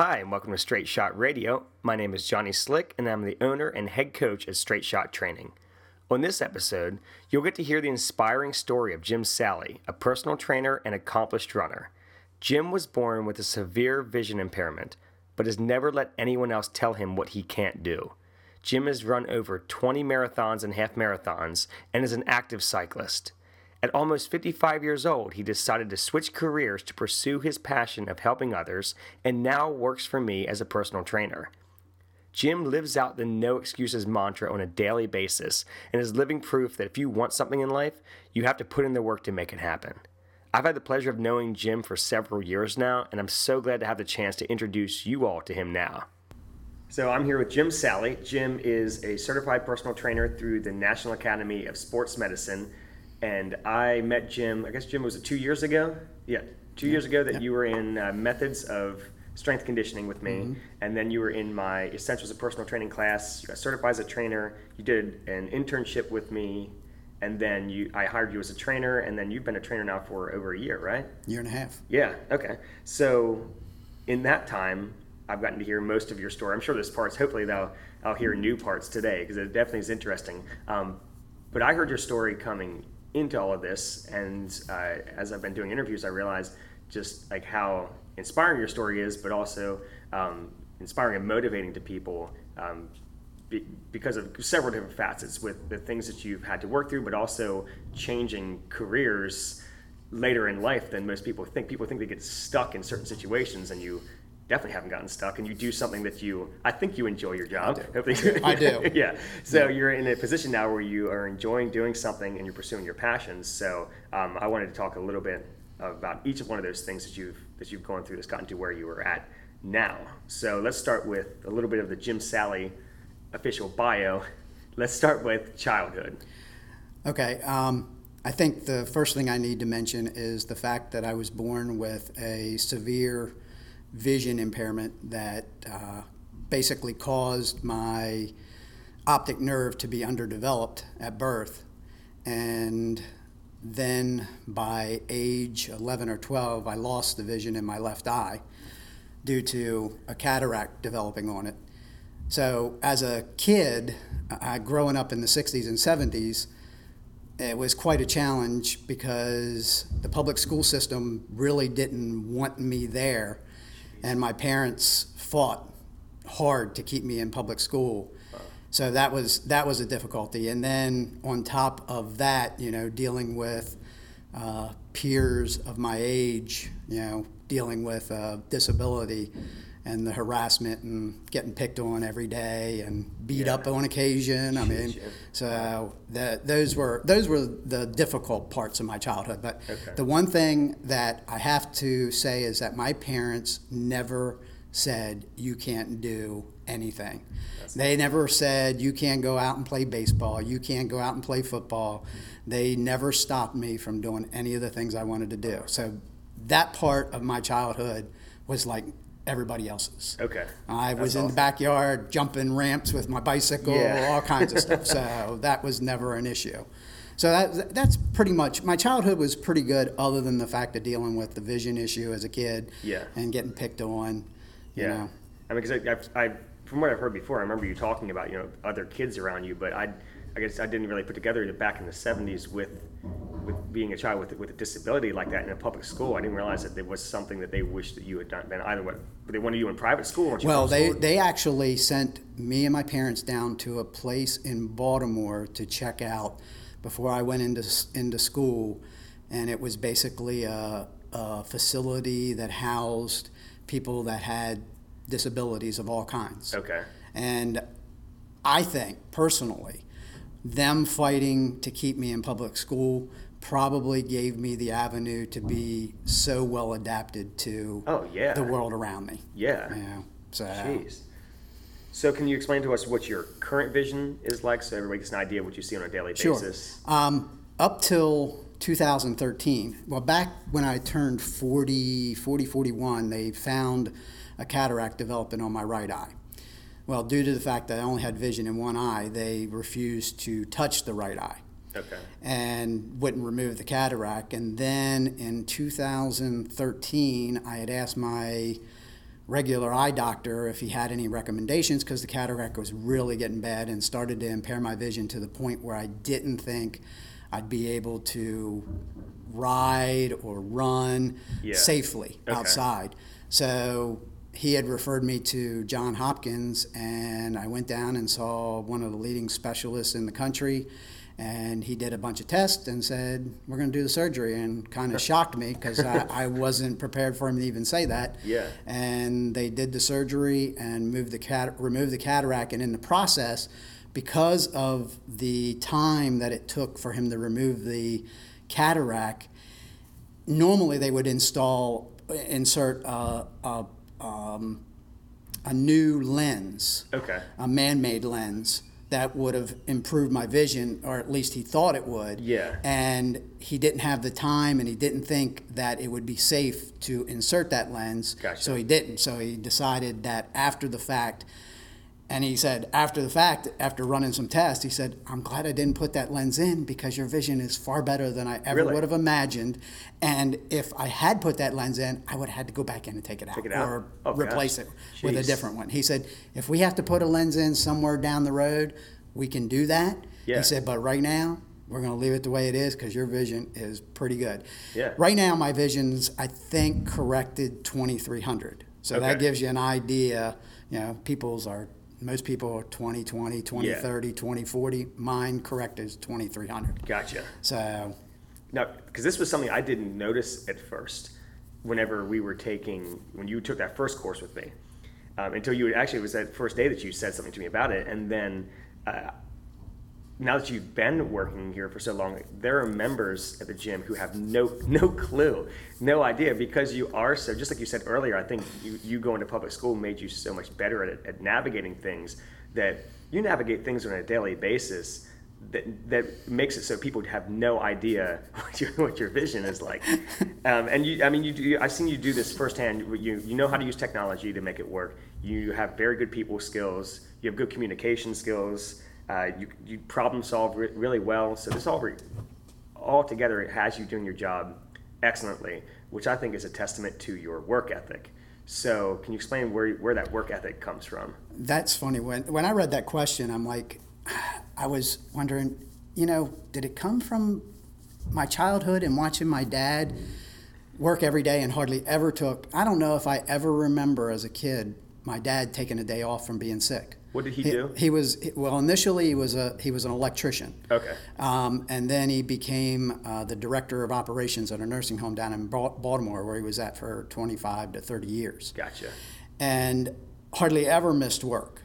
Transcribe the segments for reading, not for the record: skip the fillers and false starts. Hi, and welcome to Straight Shot Radio. My name is Johnny Slick, and I'm the owner and head coach at Straight Shot Training. On this episode, you'll get to hear the inspiring story of Jim Sallee, a personal trainer and accomplished runner. Jim was born with a severe vision impairment, but has never let anyone else tell him what he can't do. Jim has run over 20 marathons and half marathons, and is an active cyclist. At almost 55 years old, he decided to switch careers to pursue his passion of helping others, and now works for me as a personal trainer. Jim lives out the no excuses mantra on a daily basis, and is living proof that if you want something in life, you have to put in the work to make it happen. I've had the pleasure of knowing Jim for several years now, and I'm so glad to have the chance to introduce you all to him now. So I'm here with Jim Sallee. Jim is a certified personal trainer through the National Academy of Sports Medicine. And I met Jim, I guess Jim, was it 2 years ago? Yeah, two years ago that you were in Methods of Strength Conditioning with me. Mm-hmm. And then you were in my Essentials of Personal Training class. You got certified as a trainer. You did an internship with me. And then I hired you as a trainer. And then you've been a trainer now for over a year, right? Year and a half. Yeah, okay. So in that time, I've gotten to hear most of your story. I'm sure there's parts, hopefully, though, I'll hear new parts today because it definitely is interesting. But I heard your story coming into all of this, and as I've been doing interviews, I realized just like how inspiring your story is, but also inspiring and motivating to people because of several different facets with the things that you've had to work through, but also changing careers later in life than most people think. People think they get stuck in certain situations, and you definitely haven't gotten stuck, and you do something that I think you enjoy your job. I do. Yeah. So you're in a position now where you are enjoying doing something and you're pursuing your passions. So I wanted to talk a little bit about each of one of those things that you've gone through that's gotten to where you are at now. So let's start with a little bit of the Jim Sallee official bio. Let's start with childhood. Okay. I think the first thing I need to mention is the fact that I was born with a severe vision impairment that basically caused my optic nerve to be underdeveloped at birth. And then by age 11 or 12, I lost the vision in my left eye due to a cataract developing on it. So as a kid, growing up in the 60s and 70s, it was quite a challenge because the public school system really didn't want me there. And my parents fought hard to keep me in public school. Wow. So that was a difficulty. And then on top of that, dealing with peers of my age, dealing with disability and the harassment and getting picked on every day and beat up on occasion. I mean, so those were the difficult parts of my childhood. But the one thing that I have to say is that my parents never said you can't do anything. They never said you can't go out and play baseball, you can't go out and play football. They never stopped me from doing any of the things I wanted to do. So that part of my childhood was like everybody else's. Okay. I was in the backyard jumping ramps with my bicycle, all kinds of stuff. So that was never an issue. So that's pretty much, my childhood was pretty good other than the fact of dealing with the vision issue as a kid and getting picked on, you know. I mean, because from what I've heard before, I remember you talking about, other kids around you, but I guess I didn't really put together that back in the 70s with being a child with a disability like that in a public school. I didn't realize that there was something that they wished that you had done. Either way, but they wanted you in private school. Well, they actually sent me and my parents down to a place in Baltimore to check out before I went into school. And it was basically a facility that housed people that had disabilities of all kinds. Okay. And I think, personally, them fighting to keep me in public school probably gave me the avenue to be so well adapted to the world around me. Yeah. So. Jeez. So can you explain to us what your current vision is like so everybody gets an idea of what you see on a daily basis? Sure. Up till 2013, well, back when I turned 41, they found a cataract developing on my right eye. Well, due to the fact that I only had vision in one eye, they refused to touch the right eye and wouldn't remove the cataract. And then in 2013, I had asked my regular eye doctor if he had any recommendations, because the cataract was really getting bad and started to impair my vision to the point where I didn't think I'd be able to ride or run safely outside. So he had referred me to John Hopkins, and I went down and saw one of the leading specialists in the country, and he did a bunch of tests and said, we're going to do the surgery, and kind of shocked me because I wasn't prepared for him to even say that. Yeah. And they did the surgery and moved the removed the cataract, and in the process, because of the time that it took for him to remove the cataract, normally they would insert a new lens, a man-made lens, that would have improved my vision, or at least he thought it would. Yeah. And he didn't have the time, and he didn't think that it would be safe to insert that lens. Gotcha. So he didn't. So he decided that after the fact, and he said, after the fact, after running some tests, he said, I'm glad I didn't put that lens in because your vision is far better than I ever would have imagined. And if I had put that lens in, I would have had to go back in and take it out. Or replace it with a different one. He said, if we have to put a lens in somewhere down the road, we can do that. Yeah. He said, but right now, we're going to leave it the way it is because your vision is pretty good. Yeah. Right now, my vision's, I think, corrected 2,300. So that gives you an idea. You know, people's are... Most people are 20/20, 20/30, 20/40. Mine correct is 2,300. Gotcha. So, now, because this was something I didn't notice at first, whenever we were when you took that first course with me, until you actually, it was that first day that you said something to me about it. And then now that you've been working here for so long, there are members at the gym who have no clue, no idea, because you are so, just like you said earlier, I think you going to public school made you so much better at navigating things, that you navigate things on a daily basis that makes it so people have no idea what your vision is like. I've seen you do this firsthand. You know how to use technology to make it work. You have very good people skills. You have good communication skills. You problem solve really well, so this all together, it has you doing your job excellently, which I think is a testament to your work ethic. So can you explain where that work ethic comes from? That's funny. When I read that question, I'm like, I was wondering, did it come from my childhood and watching my dad work every day and hardly ever took? I don't know if I ever remember as a kid my dad taking a day off from being sick. What did he do? He was, initially he was an electrician. Okay. And then he became the director of operations at a nursing home down in Baltimore, where he was at for 25 to 30 years. Gotcha. And hardly ever missed work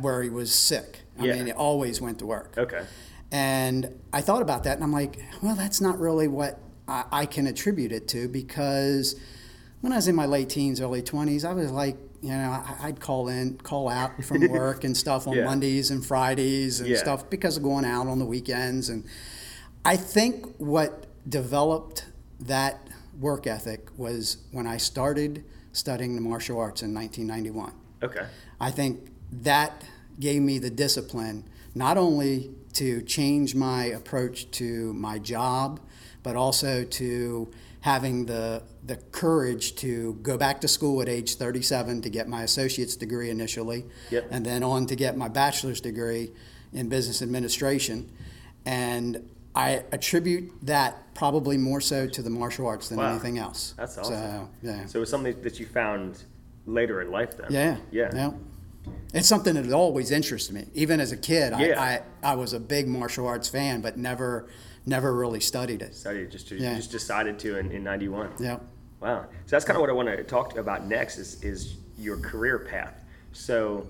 where he was sick. I mean, he always went to work. Okay. And I thought about that, and I'm like, well, that's not really what I can attribute it to, because when I was in my late teens, early 20s, I was like, I'd call out from work and stuff on Mondays and Fridays and stuff because of going out on the weekends. And I think what developed that work ethic was when I started studying the martial arts in 1991. Okay. I think that gave me the discipline, not only to change my approach to my job, but also to having the courage to go back to school at age 37 to get my associate's degree initially, and then on to get my bachelor's degree in business administration. And I attribute that probably more so to the martial arts than anything else. That's awesome. So it's something that you found later in life then. Yeah. It's something that always interested me. Even as a kid, I was a big martial arts fan, but never really studied it. You just decided to in 91. Yeah. Wow. So that's kind of what I want to talk about next is your career path. So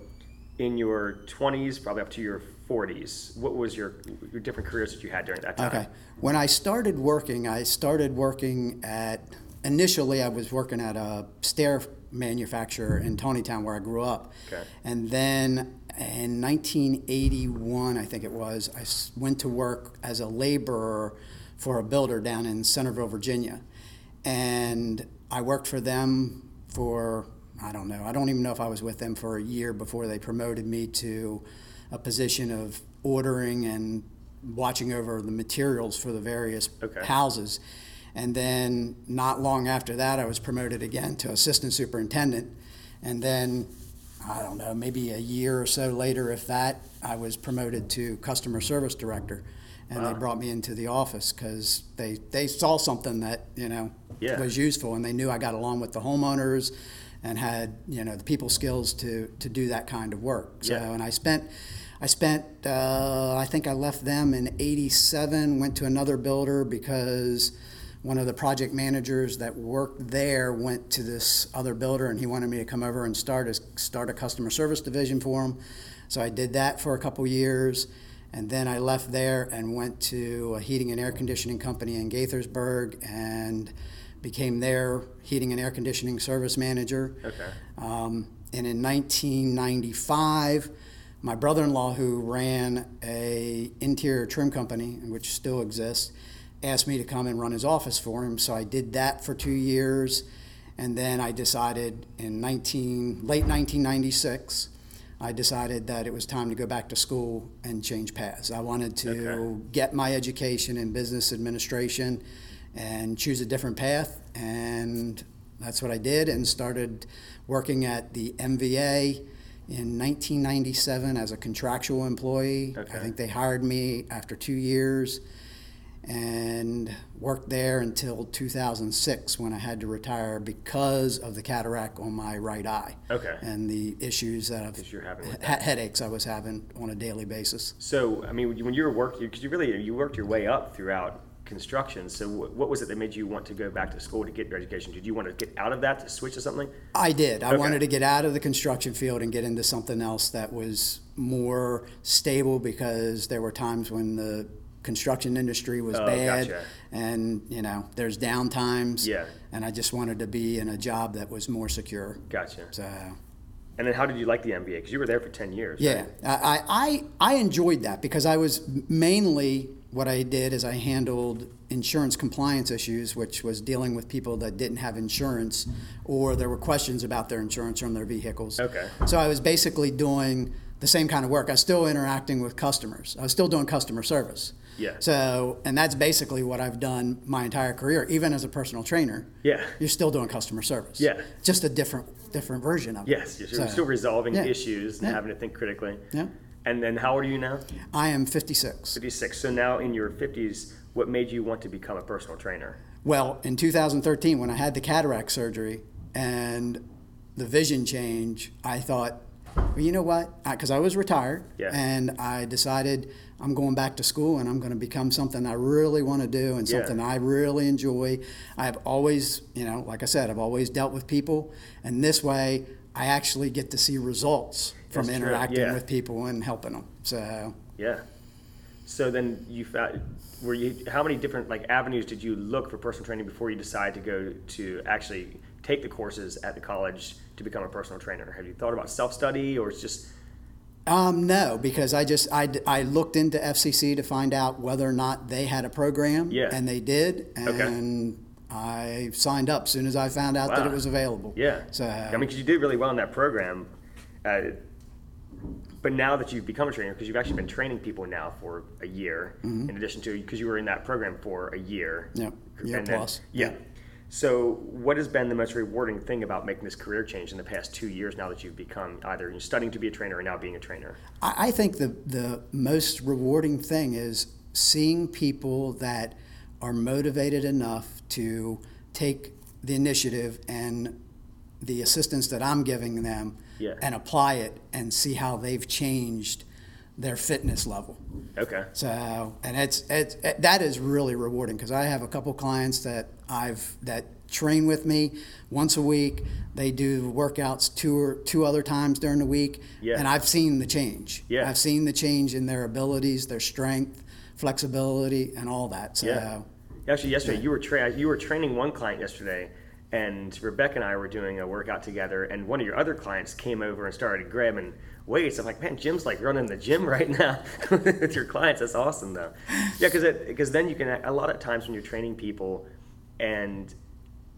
in your 20s, probably up to your 40s, what was your different careers that you had during that time? Okay. When I started working initially I was working at a stair manufacturer in Tawnytown where I grew up. Okay. And then in 1981, I think it was, I went to work as a laborer for a builder down in Centerville, Virginia. And I worked for them for, I don't even know if I was with them for a year before they promoted me to a position of ordering and watching over the materials for the various houses. And then not long after that, I was promoted again to assistant superintendent. And then, I don't know, maybe a year or so later, if that, I was promoted to customer service director. And Wow. They brought me into the office because they saw something that, you know, was useful, and they knew I got along with the homeowners and had, you know, the people skills to do that kind of work. So, and I spent, I think I left them in 87, went to another builder because one of the project managers that worked there went to this other builder, and he wanted me to come over and start a customer service division for him. So I did that for a couple years, and then I left there and went to a heating and air conditioning company in Gaithersburg and became their heating and air conditioning service manager. Okay. And in 1995, my brother-in-law, who ran a interior trim company, which still exists, asked me to come and run his office for him. So I did that for 2 years, and then I decided in late 1996, I decided that it was time to go back to school and change paths. I wanted to get my education in business administration and choose a different path, and that's what I did, and started working at the MVA in 1997 as a contractual employee. Okay. I think they hired me after 2 years, and worked there until 2006 when I had to retire because of the cataract on my right eye. Okay. And the issues that headaches I was having on a daily basis. So, I mean, when you were working, because you worked your way up throughout construction, so what was it that made you want to go back to school to get your education? Did you want to get out of that to switch to something? I did. I wanted to get out of the construction field and get into something else that was more stable, because there were times when the construction industry was bad, and you know, there's downtimes, and I just wanted to be in a job that was more secure. Gotcha. So, and then how did you like the MBA? Because you were there for 10 years. Yeah, right? I enjoyed that, because I was mainly, what I did is I handled insurance compliance issues, which was dealing with people that didn't have insurance, or there were questions about their insurance on their vehicles. Okay. So I was basically doing the same kind of work. I was still interacting with customers. I was still doing customer service. Yeah. So, and that's basically what I've done my entire career, even as a personal trainer. Yeah. You're still doing customer service. Yeah. Just a different version of it. Yes. You're still resolving issues and having to think critically. Yeah. And then how old are you now? I am 56. 56. So now in your 50s, what made you want to become a personal trainer? Well, in 2013, when I had the cataract surgery and the vision change, I thought, well, you know what? Because I was retired, and I decided I'm going back to school and I'm going to become something I really want to do and something I really enjoy. I've always, you know, like I said, I've always dealt with people, and this way I actually get to see results from interacting with people and helping them. So So then you found, how many different avenues did you look for personal training before you decided to go to actually take the courses at the college to become a personal trainer? Have you thought about self-study, or it's just? No, because I looked into FCC to find out whether or not they had a program, and they did, and I signed up as soon as I found out that it was available. Yeah. So I mean, because you did really well in that program, but now that you've become a trainer, because you've actually been training people now for a year, in addition to, because you were in that program for a year. Yeah. Year plus. Yeah. So what has been the most rewarding thing about making this career change in the past 2 years now that you've become either studying to be a trainer or now being a trainer? I think the most rewarding thing is seeing people that are motivated enough to take the initiative and the assistance that I'm giving them and apply it and see how they've changed their fitness level. Okay. So, and it's that is really rewarding, because I have a couple clients that train with me once a week. They do workouts two other times during the week, and I've seen the change. Yeah. I've seen the change in their abilities, their strength, flexibility, and all that. So, actually, yesterday you were training one client yesterday, and Rebecca and I were doing a workout together, and one of your other clients came over and started grabbing weights. I'm like, man, Jim's running the gym right now with your clients. That's awesome, though. Yeah, because then you can, a lot of times when you're training people and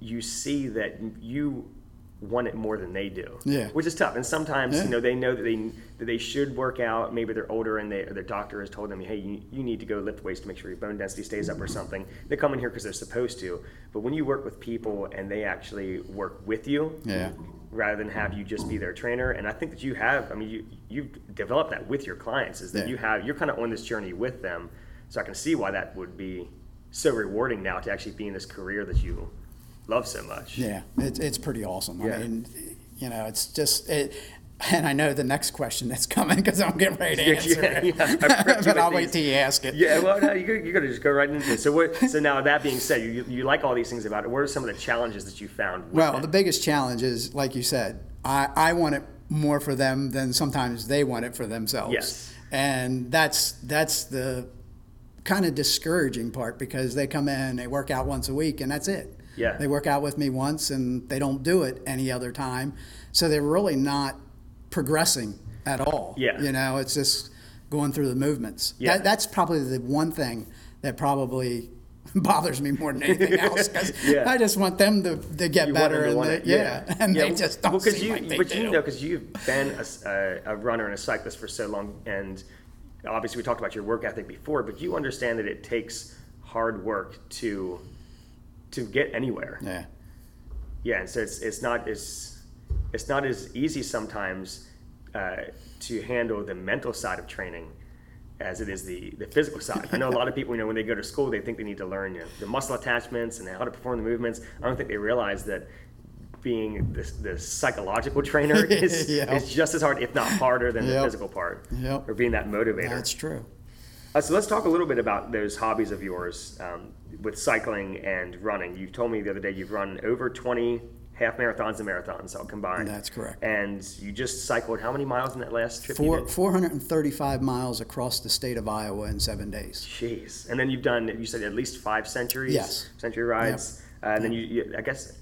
you see that you want it more than they do, which is tough. And sometimes, you know, they know that they should work out. Maybe they're older and their doctor has told them, hey, you need to go lift weights to make sure your bone density stays up or something. They come in here because they're supposed to. But when you work with people and they actually work with you, rather than have you just be their trainer. And I think that you have, I mean, you've developed that with your clients, is that you're kind of on this journey with them. So I can see why that would be so rewarding now to actually be in this career that you love so much. Yeah, it's pretty awesome. Yeah. I mean, you know, it's just, and I know the next question that's coming because I'm getting ready to answer it. But I'll wait till you ask it. Yeah, well, no, you're going to just go right into it. So now that being said, you like all these things about it. What are some of the challenges that you found? Well, the biggest challenge is, like you said, I want it more for them than sometimes they want it for themselves. Yes. And that's the kind of discouraging part, because they come in, they work out once a week, and that's it. Yeah. They work out with me once, and they don't do it any other time. So they're really not progressing at all. Yeah. You know, it's just going through the movements. Yeah. That's probably the one thing that probably bothers me more than anything else, because I just want them to get better. They just don't seem like they do. But you know, because you've been a runner and a cyclist for so long, and obviously we talked about your work ethic before, but you understand that it takes hard work to get anywhere. Yeah. Yeah, and so it's not as easy sometimes to handle the mental side of training as it is the physical side. I know a lot of people, you know, when they go to school, they think they need to learn, you know, the muscle attachments and how to perform the movements. I don't think they realize that being the psychological trainer is just as hard, if not harder, than the physical part, or being that motivator. That's true. So let's talk a little bit about those hobbies of yours with cycling and running. You told me the other day you've run over 20 half marathons and marathons all combined. That's correct. And you just cycled how many miles in that last trip? 435 miles across the state of Iowa in 7 days. Jeez. And then you've done, you said, at least 5 centuries? Yes. Century rides. Yep. And then you, I guess,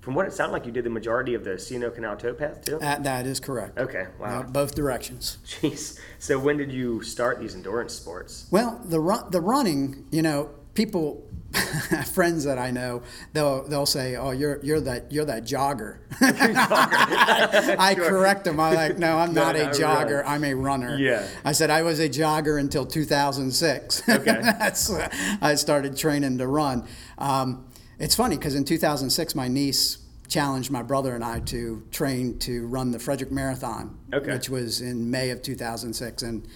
from what it sounded like, you did the majority of the Sino Canal towpath too? That is correct. Okay. Wow. Both directions. Jeez. So when did you start these endurance sports? Well, the running, you know, people, friends that I know, they'll say, "Oh, you're that jogger." I correct them. I'm like, "No, I'm not a jogger. Really. I'm a runner." Yeah. I said I was a jogger until 2006. Okay. I started training to run. It's funny because in 2006, my niece challenged my brother and I to train to run the Frederick Marathon, which was in May of 2006, and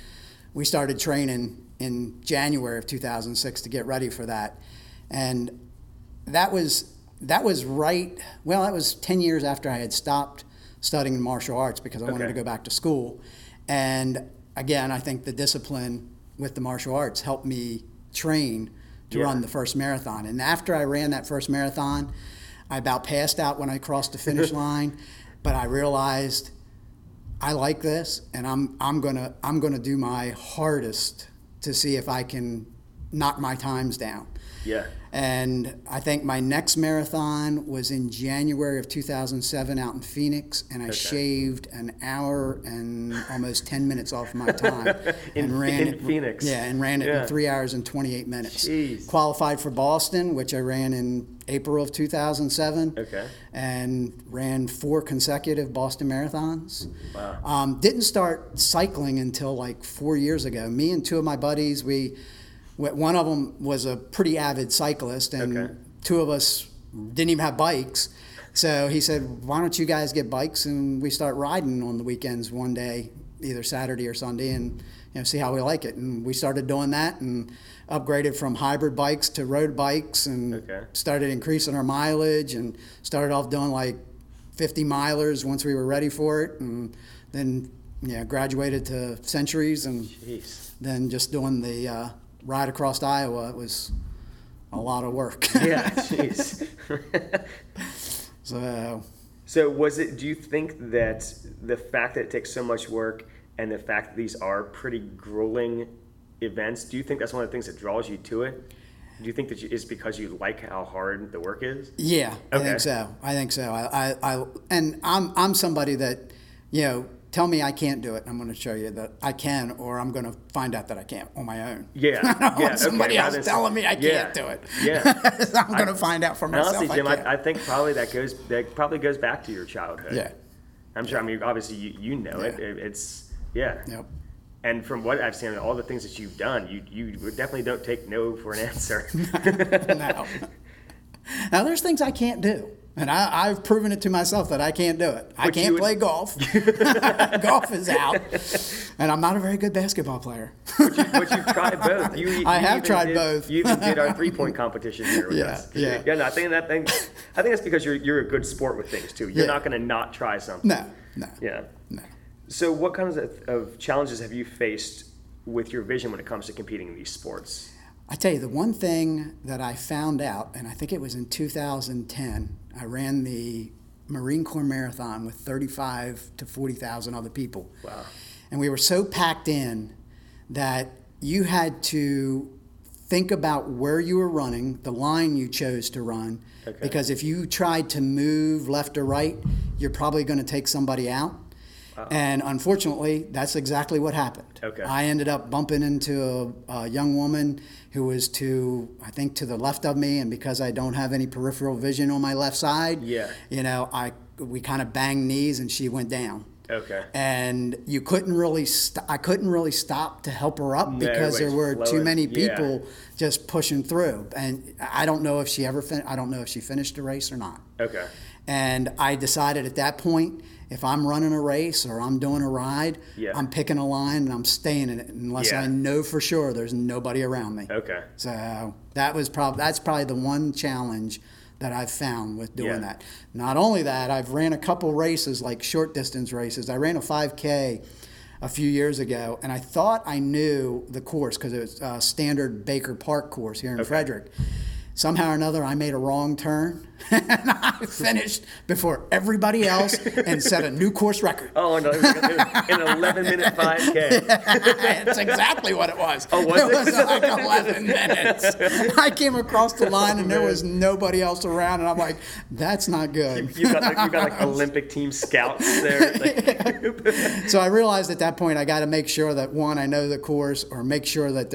we started training in January of 2006 to get ready for that. And that was 10 years after I had stopped studying martial arts, because I wanted to go back to school. And again, I think the discipline with the martial arts helped me train to run the first marathon. And after I ran that first marathon, I about passed out when I crossed the finish line, but I realized I like this, and I'm gonna do my hardest to see if I can knock my times down. Yeah. And I think my next marathon was in January of 2007 out in Phoenix, and I shaved an hour and almost 10 minutes off my time. Phoenix. Yeah, and ran it in 3 hours and 28 minutes. Jeez. Qualified for Boston, which I ran in April of 2007. Okay. And ran 4 consecutive Boston marathons. Wow. Didn't start cycling until like 4 years ago. Me and 2 of my buddies, one of them was a pretty avid cyclist, and 2 of us didn't even have bikes. So he said, "Why don't you guys get bikes and we start riding on the weekends one day, either Saturday or Sunday, and, you know, see how we like it." And we started doing that and upgraded from hybrid bikes to road bikes, and started increasing our mileage, and started off doing like 50 milers once we were ready for it, and then graduated to centuries, and then just doing the ride across Iowa. It was a lot of work. Yeah, jeez. So was it, do you think that the fact that it takes so much work and the fact that these are pretty grueling events, do you think that's one of the things that draws you to it? Do you think that it's because you like how hard the work is? Yeah, okay. I think so. I'm somebody that, you know, tell me I can't do it, I'm going to show you that I can, or I'm going to find out that I can't on my own. Yeah. Somebody else telling me I can't do it. Yeah. So I'm going to find out for myself. Honestly, Jim, I think probably that goes back to your childhood. Yeah. I'm sure. I mean, obviously you know it. It's Yep. And from what I've seen, all the things that you've done, you definitely don't take no for an answer. No. Now there's things I can't do. And I've proven it to myself that I can't do it. I can't play golf. Golf is out. And I'm not a very good basketball player. But you've tried both. I have tried both. You even did our three-point competition here with us. Yeah. Yeah, no, I think that's because you're a good sport with things, too. You're not going to not try something. No. Yeah. No. So what kinds of challenges have you faced with your vision when it comes to competing in these sports? I tell you, the one thing that I found out, and I think it was in 2010, I ran the Marine Corps Marathon with 35 to 40,000 other people. Wow. And we were so packed in that you had to think about where you were running, the line you chose to run, because if you tried to move left or right, you're probably going to take somebody out. And unfortunately, that's exactly what happened. Okay. I ended up bumping into a young woman who was to the left of me, and because I don't have any peripheral vision on my left side, we kind of banged knees, and she went down. Okay. And you couldn't really I couldn't really stop to help her up because there were too many people just pushing through, and I don't know if she finished the race or not. Okay. And I decided at that point, if I'm running a race or I'm doing a ride, I'm picking a line and I'm staying in it unless I know for sure there's nobody around me. Okay. So that was that's probably the one challenge that I've found with doing that. Not only that, I've ran a couple races, like short distance races. I ran a 5K a few years ago, and I thought I knew the course because it was a standard Baker Park course here in Frederick. Somehow or another, I made a wrong turn, and I finished before everybody else and set a new course record. Oh, no, an 11-minute 5K. That's exactly what it was. Oh, was it? It was like 11 minutes. I came across the line, and there was nobody else around, and I'm like, that's not good. You've got like Olympic team scouts there. So I realized at that point I got to make sure that, one, I know the course, or make sure that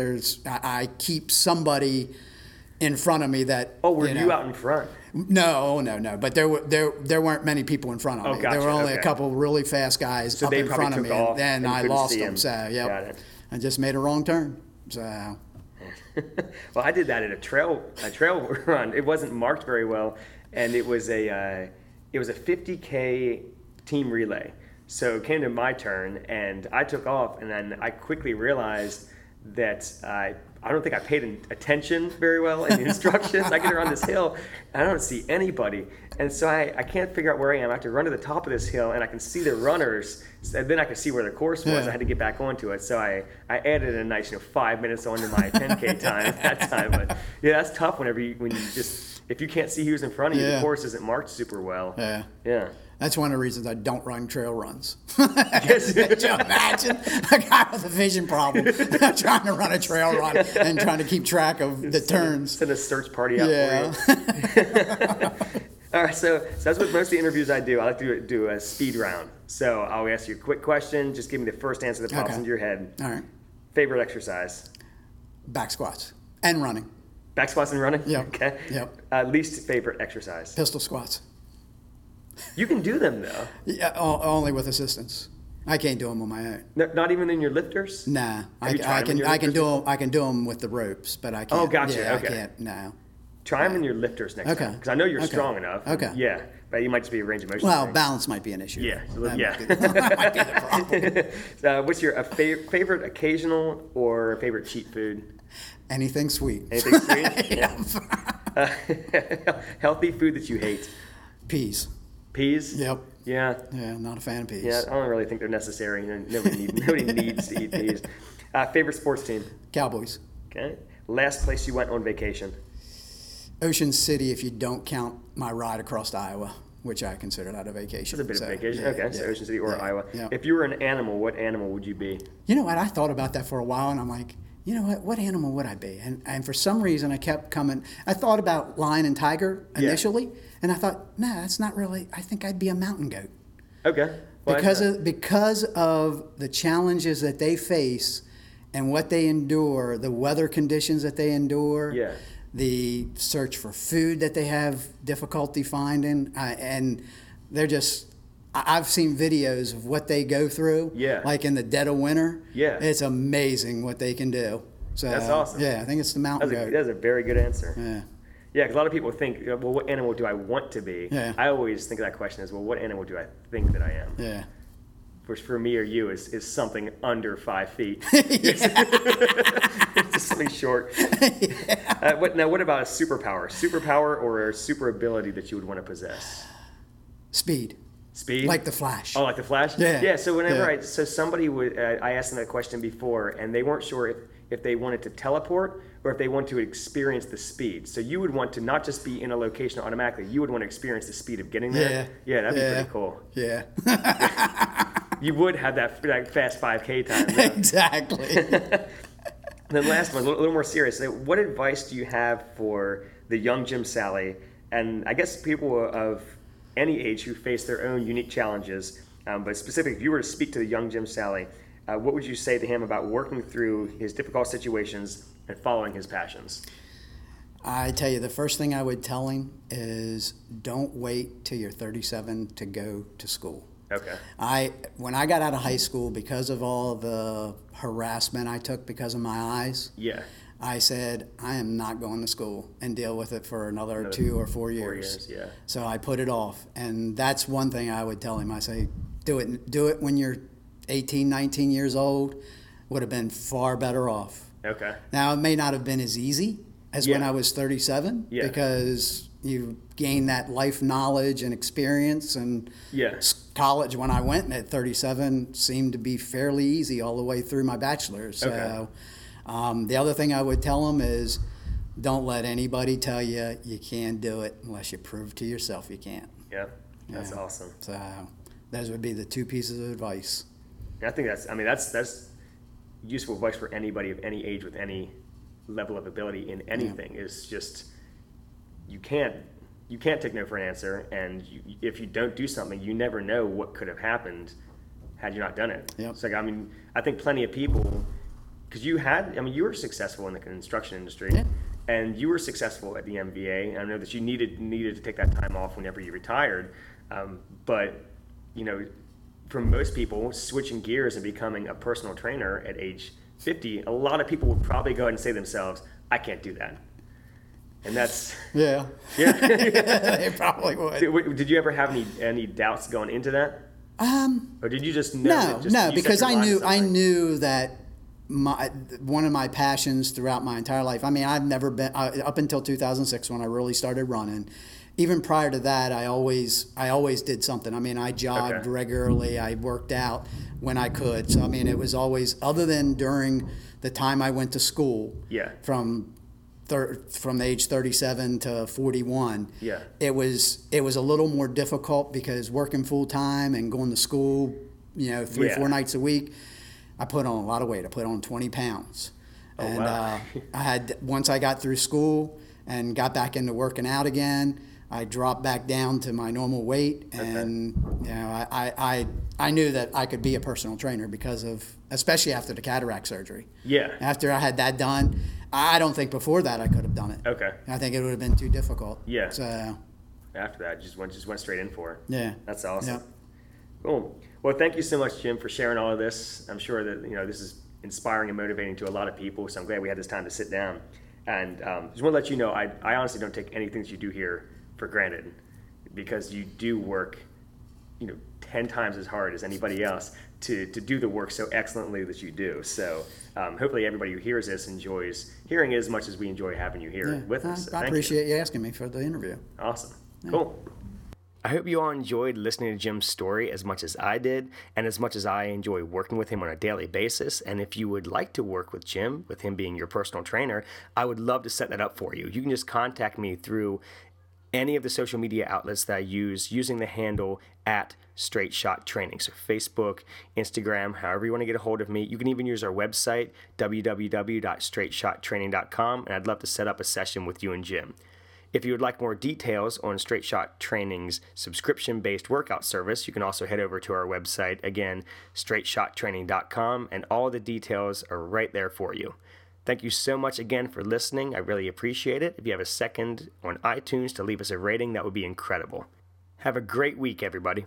I keep somebody in front of me that... Oh, were you out in front? No. But there weren't many people in front of me. Gotcha. There were only a couple really fast guys up in front of me, and then I lost them. So, I just made a wrong turn. So... Well, I did that at a trail run. It wasn't marked very well, and it was a 50K team relay. So it came to my turn, and I took off, and then I quickly realized that I don't think I paid attention very well in the instructions. I get around this hill, and I don't see anybody. And so I can't figure out where I am. I have to run to the top of this hill, and I can see the runners. And then I could see where the course was. I had to get back onto it. So I added a nice 5 minutes onto my 10K time at that time. But that's tough when you just, if you can't see who's in front of you, the course isn't marked super well. Yeah. That's one of the reasons I don't run trail runs. Could you imagine a guy with a vision problem trying to run a trail run and trying to keep track of the turns? Send a search party out for you. All right, so that's what most of the interviews I do. I like to do a speed round. So I'll ask you a quick question. Just give me the first answer that pops into your head. All right. Favorite exercise? Back squats and running. Back squats and running? Yeah. Okay. Yep. Least favorite exercise? Pistol squats. You can do them, though. Yeah, only with assistance. I can't do them on my own. No, not even in your lifters? Nah. I can do them with the ropes, but I can't. Oh, gotcha. Yeah, okay. I can't, no. Try them in your lifters next time, because I know you're strong enough. Okay. Yeah, but you might just be a range of motion. Well, balance might be an issue. Yeah. That might be the problem. So what's your favorite occasional or favorite cheat food? Anything sweet. Anything sweet? Yeah. Healthy food that you hate? Peas. Peas? Yep. Yeah. Yeah, I'm not a fan of peas. Yeah, I don't really think they're necessary. Nobody needs to eat peas. Favorite sports team? Cowboys. Okay. Last place you went on vacation? Ocean City, if you don't count my ride across to Iowa, which I consider not a vacation. That's a bit of vacation. Yeah, okay, so Ocean City or Iowa. Yeah. If you were an animal, what animal would you be? You know what? I thought about that for a while, and I'm like, you know what animal would I be? And for some reason, I kept coming. I thought about lion and tiger initially, and I thought, no, that's not really, I think I'd be a mountain goat. Okay. Well, because of the challenges that they face and what they endure, the weather conditions that they endure, the search for food that they have difficulty finding, and they're just... I've seen videos of what they go through, like in the dead of winter. Yeah. It's amazing what they can do. So, that's awesome. Yeah, I think it's the mountain goat. That's a very good answer. Yeah. Yeah, because a lot of people think, well, what animal do I want to be? Yeah. I always think of that question as, well, what animal do I think that I am? Yeah. Which for me or you is something under 5 feet. It's just something short. Yeah. What about a superpower? Superpower or a super ability that you would want to possess? Speed? Like the Flash. Oh, like the Flash? Yeah. Yeah, so whenever so somebody would, I asked them that question before, and they weren't sure if they wanted to teleport or if they want to experience the speed. So you would want to not just be in a location automatically, you would want to experience the speed of getting there. Yeah, that'd be pretty cool. Yeah. You would have that fast 5K time. Yeah. Exactly. Then last one, a little more serious. What advice do you have for the young Jim Sallee, and I guess people of any age who face their own unique challenges, but specifically if you were to speak to the young Jim Sallee, what would you say to him about working through his difficult situations and following his passions? I tell you, the first thing I would tell him is don't wait till you're 37 to go to school. Okay. When I got out of high school, because of all the harassment I took because of my eyes, I said, I am not going to school and deal with it for another 2 or 4 years. So I put it off. And that's one thing I would tell him. I say, do it when you're 18, 19 years old. Would have been far better off. Okay. Now, it may not have been as easy as when I was 37 because you gain that life knowledge and experience, and college when I went at 37 seemed to be fairly easy all the way through my bachelor's. So the other thing I would tell them is don't let anybody tell you you can't do it unless you prove to yourself you can't. Yeah, that's awesome. So those would be the two pieces of advice. I think that's useful advice for anybody of any age with any level of ability in anything is just you can't take no for an answer, and if you don't do something, you never know what could have happened had you not done it. It's like, I think plenty of people, because you were successful in the construction industry, and you were successful at the MBA, and I know that you needed to take that time off whenever you retired, but for most people, switching gears and becoming a personal trainer at age 50, a lot of people would probably go ahead and say to themselves, I can't do that. And that's... They probably would. Did you ever have any doubts going into that? Or did you just know? No, because I knew that one of my passions throughout my entire life, I've never been... up until 2006 when I really started running, even prior to that, I always did something. I jogged regularly. I worked out when I could. So, it was always... Other than during the time I went to school, from age 37 to 41, it was a little more difficult because working full time and going to school, 3-4 nights a week, I put on a lot of weight. I put on 20 pounds, once I got through school and got back into working out again, I dropped back down to my normal weight, and I knew that I could be a personal trainer because of, especially after the cataract surgery. Yeah. After I had that done, I don't think before that I could have done it. Okay. I think it would have been too difficult. Yeah. So after that, just went straight in for it. Yeah. That's awesome. Yeah. Cool. Well, thank you so much, Jim, for sharing all of this. I'm sure that this is inspiring and motivating to a lot of people. So I'm glad we had this time to sit down. And just want to let you know, I honestly don't take anything that you do here for granted, because you do work, 10 times as hard as anybody else to do the work so excellently that you do. So hopefully everybody who hears this enjoys hearing it as much as we enjoy having you here with us. So I appreciate you asking me for the interview. Awesome. Yeah. Cool. I hope you all enjoyed listening to Jim's story as much as I did, and as much as I enjoy working with him on a daily basis. And if you would like to work with Jim, with him being your personal trainer, I would love to set that up for you. You can just contact me through any of the social media outlets that I use, using the handle @StraightShotTraining. So Facebook, Instagram, however you want to get a hold of me. You can even use our website, www.straightshottraining.com, and I'd love to set up a session with you and Jim. If you would like more details on Straight Shot Training's subscription-based workout service, you can also head over to our website, again, straightshottraining.com, and all the details are right there for you. Thank you so much again for listening. I really appreciate it. If you have a second on iTunes to leave us a rating, that would be incredible. Have a great week, everybody.